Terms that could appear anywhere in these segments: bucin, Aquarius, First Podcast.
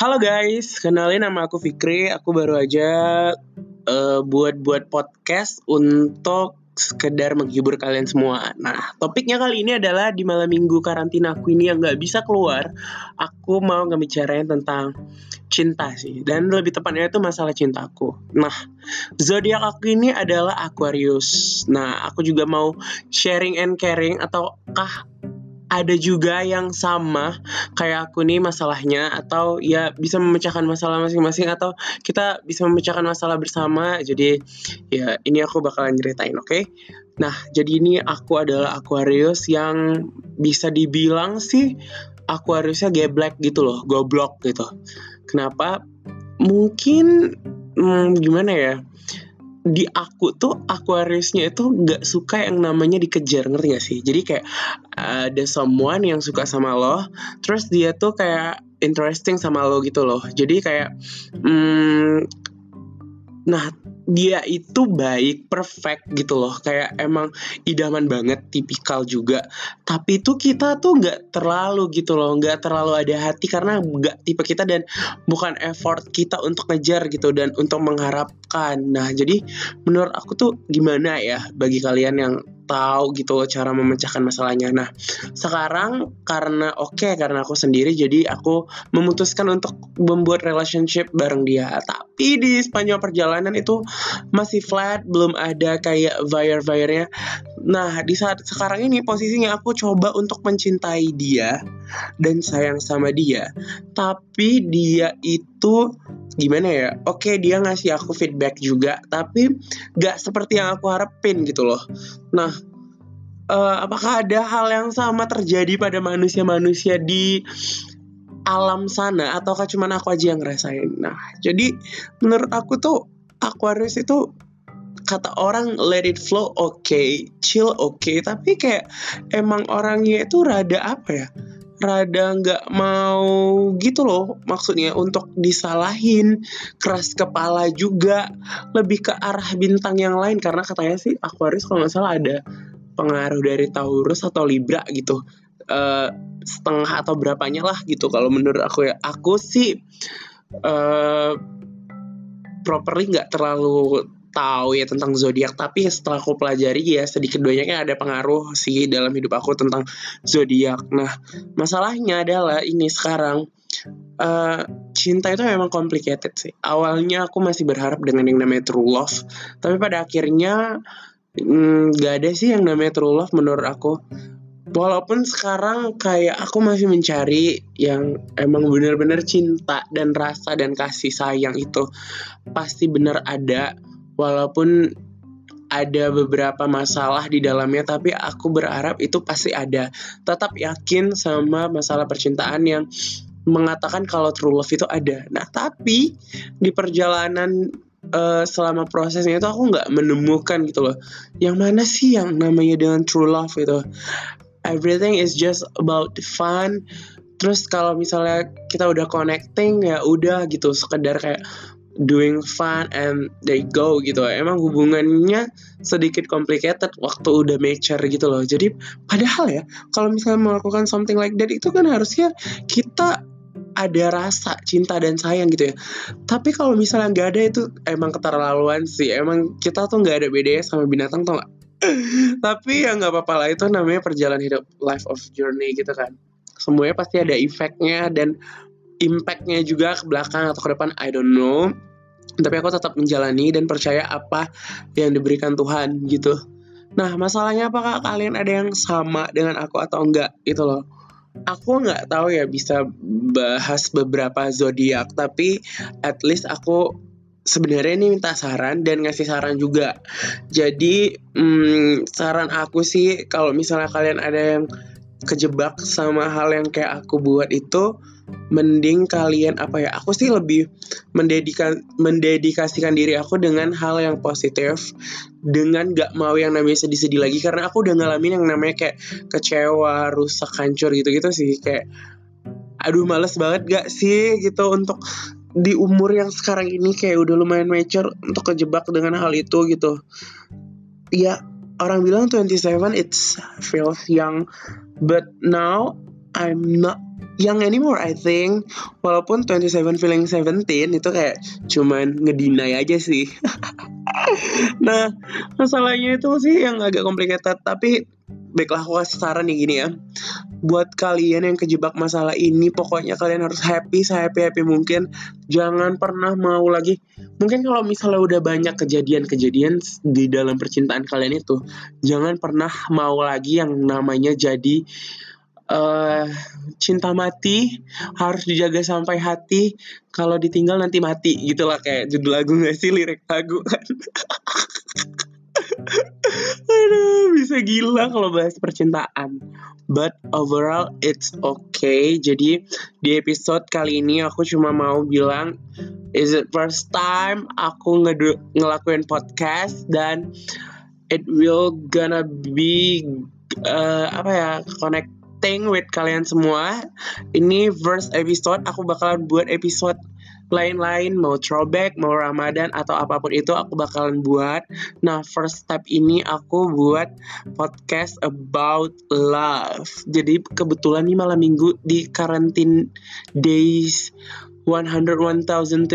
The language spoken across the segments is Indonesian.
Halo guys, kenalin nama aku Fikri. Aku baru aja buat podcast untuk sekedar menghibur kalian semua. Nah, topiknya kali ini adalah di malam minggu karantina aku ini yang gak bisa keluar, aku mau ngebicarain tentang cinta sih. Dan lebih tepatnya itu masalah cintaku. Nah, zodiak aku ini adalah Aquarius. Nah, aku juga mau sharing and caring, ataukah ada juga yang sama kayak aku nih masalahnya, atau ya bisa memecahkan masalah masing-masing, atau kita bisa memecahkan masalah bersama. Jadi ya ini aku bakalan ceritain, oke? Nah, jadi ini aku adalah Aquarius yang bisa dibilang sih Aquariusnya geblek gitu loh, goblok gitu. Kenapa? Mungkin gimana ya? Di aku tuh Aquariusnya itu gak suka yang namanya dikejar, ngerti gak sih? Jadi kayak ada someone yang suka sama lo, terus dia tuh kayak interesting sama lo gitu loh. Jadi kayak nah dia itu baik, perfect gitu loh, kayak emang idaman banget, tipikal juga. Tapi tuh kita tuh gak terlalu gitu loh, gak terlalu ada hati, karena gak tipe kita dan bukan effort kita untuk ngejar gitu dan untuk mengharapkan. Nah jadi menurut aku tuh gimana ya, bagi kalian yang tahu gitu loh cara memecahkan masalahnya. Nah sekarang karena aku sendiri, jadi aku memutuskan untuk membuat relationship bareng dia. Tapi di sepanjang perjalanan itu masih flat, belum ada kayak wire-wire-nya. Nah di saat sekarang ini posisinya aku coba untuk mencintai dia dan sayang sama dia, tapi dia itu gimana ya, oke dia ngasih aku feedback juga, tapi gak seperti yang aku harapin gitu loh. Nah apakah ada hal yang sama terjadi pada manusia-manusia di alam sana, ataukah cuma aku aja yang ngerasain? Nah jadi menurut aku tuh Aquarius itu kata orang let it flow, oke, chill oke, tapi kayak emang orangnya itu rada apa ya, rada gak mau gitu loh, maksudnya untuk disalahin, keras kepala juga, lebih ke arah bintang yang lain. Karena katanya sih Aquarius kalau gak salah ada pengaruh dari Taurus atau Libra gitu, setengah atau berapanya lah gitu kalau menurut aku ya. Aku sih properly gak terlalu tahu ya tentang zodiak, tapi setelah aku pelajari ya sedikit banyaknya ada pengaruh sih dalam hidup aku tentang zodiak. Nah masalahnya adalah ini sekarang cinta itu memang complicated sih. Awalnya aku masih berharap dengan yang namanya true love, tapi pada akhirnya gak ada sih yang namanya true love menurut aku. Walaupun sekarang kayak aku masih mencari yang emang benar-benar cinta dan rasa dan kasih sayang itu pasti benar ada, walaupun ada beberapa masalah di dalamnya, tapi aku berharap itu pasti ada. Tetap yakin sama masalah percintaan yang mengatakan kalau true love itu ada. Nah, tapi di perjalanan selama prosesnya itu aku nggak menemukan gitu loh, yang mana sih yang namanya dengan true love itu. Everything is just about fun. Terus kalau misalnya kita udah connecting ya udah gitu, sekedar kayak doing fun and they go gitu. Emang hubungannya sedikit complicated waktu udah mature gitu loh. Jadi padahal ya kalau misalnya melakukan something like that itu kan harusnya kita ada rasa cinta dan sayang gitu ya. Tapi kalau misalnya gak ada itu emang keterlaluan sih. Emang kita tuh gak ada bedanya sama binatang tau gak? Tapi ya gak apa-apa lah, itu namanya perjalanan hidup, life of journey gitu kan. Semuanya pasti ada efeknya dan impactnya juga ke belakang atau ke depan, I don't know. Tapi aku tetap menjalani dan percaya apa yang diberikan Tuhan gitu. Nah masalahnya apakah kalian ada yang sama dengan aku atau enggak gitu loh. Aku gak tahu ya bisa bahas beberapa zodiak, tapi at least aku sebenarnya ini minta saran dan ngasih saran juga. Jadi saran aku sih kalau misalnya kalian ada yang kejebak sama hal yang kayak aku buat itu, mending kalian apa ya, aku sih lebih mendedikasikan diri aku dengan hal yang positif, dengan gak mau yang namanya sedih-sedih lagi, karena aku udah ngalamin yang namanya kayak kecewa, rusak, hancur gitu-gitu sih. Kayak aduh males banget gak sih gitu untuk di umur yang sekarang ini kayak udah lumayan mature untuk kejebak dengan hal itu gitu ya. Orang bilang 27 it's feels young, but now I'm not young anymore, I think. Walaupun 27 feeling 17 itu kayak cuman ngedinai aja sih. Nah, masalahnya itu sih yang agak complicated. Tapi baiklah, aku kasih saran nih gini ya. Buat kalian yang kejebak masalah ini, pokoknya kalian harus happy, se-happy-happy mungkin. Jangan pernah mau lagi. Mungkin kalau misalnya udah banyak kejadian-kejadian di dalam percintaan kalian itu, jangan pernah mau lagi yang namanya jadi cinta mati. Harus dijaga sampai hati, kalau ditinggal nanti mati. Gitulah kayak judul lagu, gak sih, lirik lagu kan. Aduh, bisa gila kalau bahas percintaan. But overall it's okay. Jadi di episode kali ini aku cuma mau bilang, is it first time aku ngelakuin podcast, dan it will gonna be connect with kalian semua. Ini first episode. Aku bakalan buat episode lain-lain, mau throwback, mau Ramadan, atau apapun itu aku bakalan buat. Nah, first step ini aku buat podcast about love. Jadi kebetulan nih malam minggu di quarantine days 101,000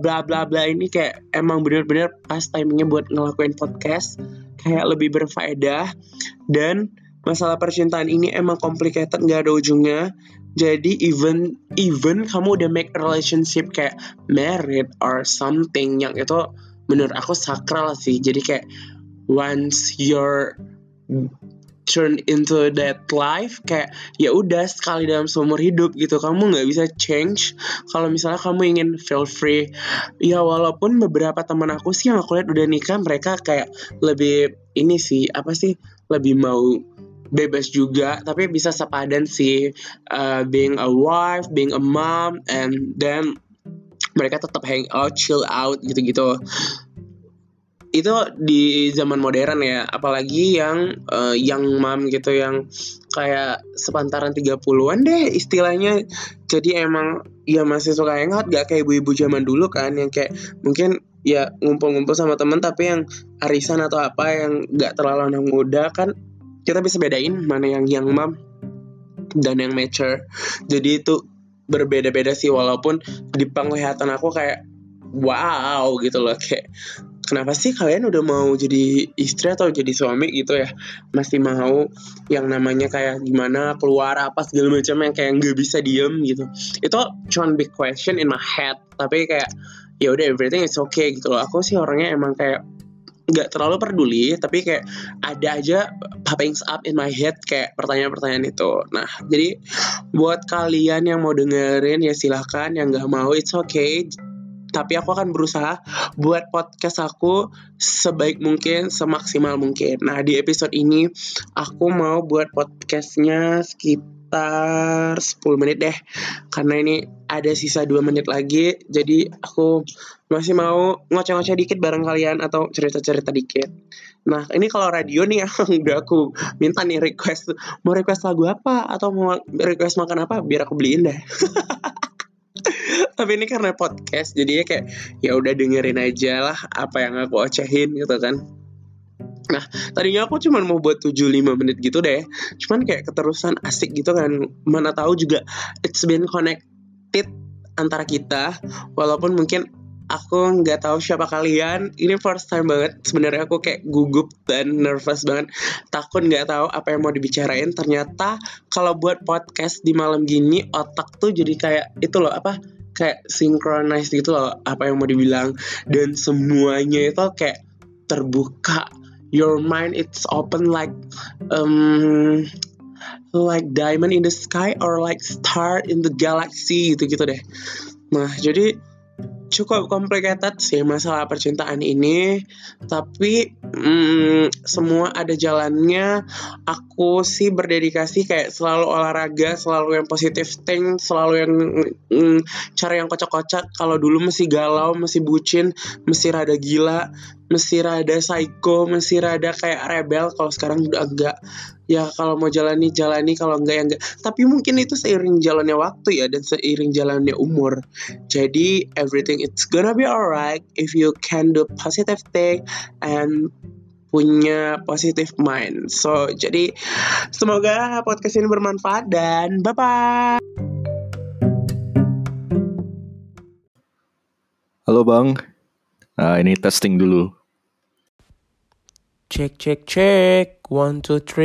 bla bla bla ini kayak emang bener-bener pas timingnya buat ngelakuin podcast. Kayak lebih berfaedah. Dan masalah percintaan ini emang complicated, gak ada ujungnya. Jadi even kamu udah make relationship kayak married or something, yang itu menurut aku sakral sih. Jadi kayak once you're turn into that life, kayak ya udah sekali dalam seumur hidup gitu. Kamu gak bisa change. Kalau misalnya kamu ingin feel free. Ya walaupun beberapa teman aku sih yang aku lihat udah nikah, mereka kayak lebih ini sih, apa sih, lebih mau bebas juga, tapi bisa sepadan sih, being a wife, being a mom, and then mereka tetap hang out, chill out gitu-gitu. Itu di zaman modern ya, apalagi yang young mom gitu, yang kayak sepantaran 30-an deh istilahnya. Jadi emang ya masih suka hang out, gak kayak ibu-ibu zaman dulu kan, yang kayak mungkin ya ngumpul-ngumpul sama teman, tapi yang arisan atau apa, yang gak terlalu anak muda kan. Kita bisa bedain mana yang mom dan yang mature. Jadi itu berbeda-beda sih, walaupun di penglihatan aku kayak wow gitu loh, kayak kenapa sih kalian udah mau jadi istri atau jadi suami gitu ya, masih mau yang namanya kayak gimana keluar apa segala macam, yang kayak gak bisa diem gitu. Itu cuma big question in my head, tapi kayak ya udah everything is okay gitu loh. Aku sih orangnya emang kayak gak terlalu peduli, tapi kayak ada aja poppings up in my head kayak pertanyaan-pertanyaan itu. Nah, jadi buat kalian yang mau dengerin ya silahkan, yang gak mau it's okay. Tapi aku akan berusaha buat podcast aku sebaik mungkin, semaksimal mungkin. Nah, di episode ini aku mau buat podcastnya sekitar 10 menit deh, karena ini ada sisa 2 menit lagi. Jadi aku masih mau ngoceh-ngoceh dikit bareng kalian, atau cerita-cerita dikit. Nah, ini kalau radio nih yang udah aku minta nih request. Mau request lagu apa, atau mau request makan apa, biar aku beliin deh. Tapi ini karena podcast, jadinya kayak ya udah dengerin aja lah apa yang aku ocehin gitu kan. Nah, tadinya aku cuma mau buat 75 menit gitu deh, cuman kayak keterusan asik gitu kan. Mana tahu juga it's been connected antara kita, walaupun mungkin aku nggak tahu siapa kalian. Ini first time banget. Sebenarnya aku kayak gugup dan nervous banget. Takut nggak tahu apa yang mau dibicarain. Ternyata kalau buat podcast di malam gini, otak tuh jadi kayak itu loh, apa? Kayak synchronize gitu loh, apa yang mau dibilang. Dan semuanya itu kayak terbuka. Your mind it's open like diamond in the sky, or like star in the galaxy gitu-gitu deh. Nah, jadi cukup complicated sih masalah percintaan ini, tapi semua ada jalannya. Aku sih berdedikasi kayak selalu olahraga, selalu yang positive thing, selalu yang cara yang kocak-kocak. Kalau dulu masih galau, masih bucin, masih rada gila, masih rada psycho, masih rada kayak rebel. Kalau sekarang udah enggak. Ya kalau mau jalani, kalau enggak ya enggak. Tapi mungkin itu seiring jalannya waktu ya, dan seiring jalannya umur. Jadi everything it's gonna be alright if you can do positive thing and punya positive mind. So jadi semoga podcast ini bermanfaat, dan bye-bye. Halo Bang, ini testing dulu. Cek, 1, 2, 3.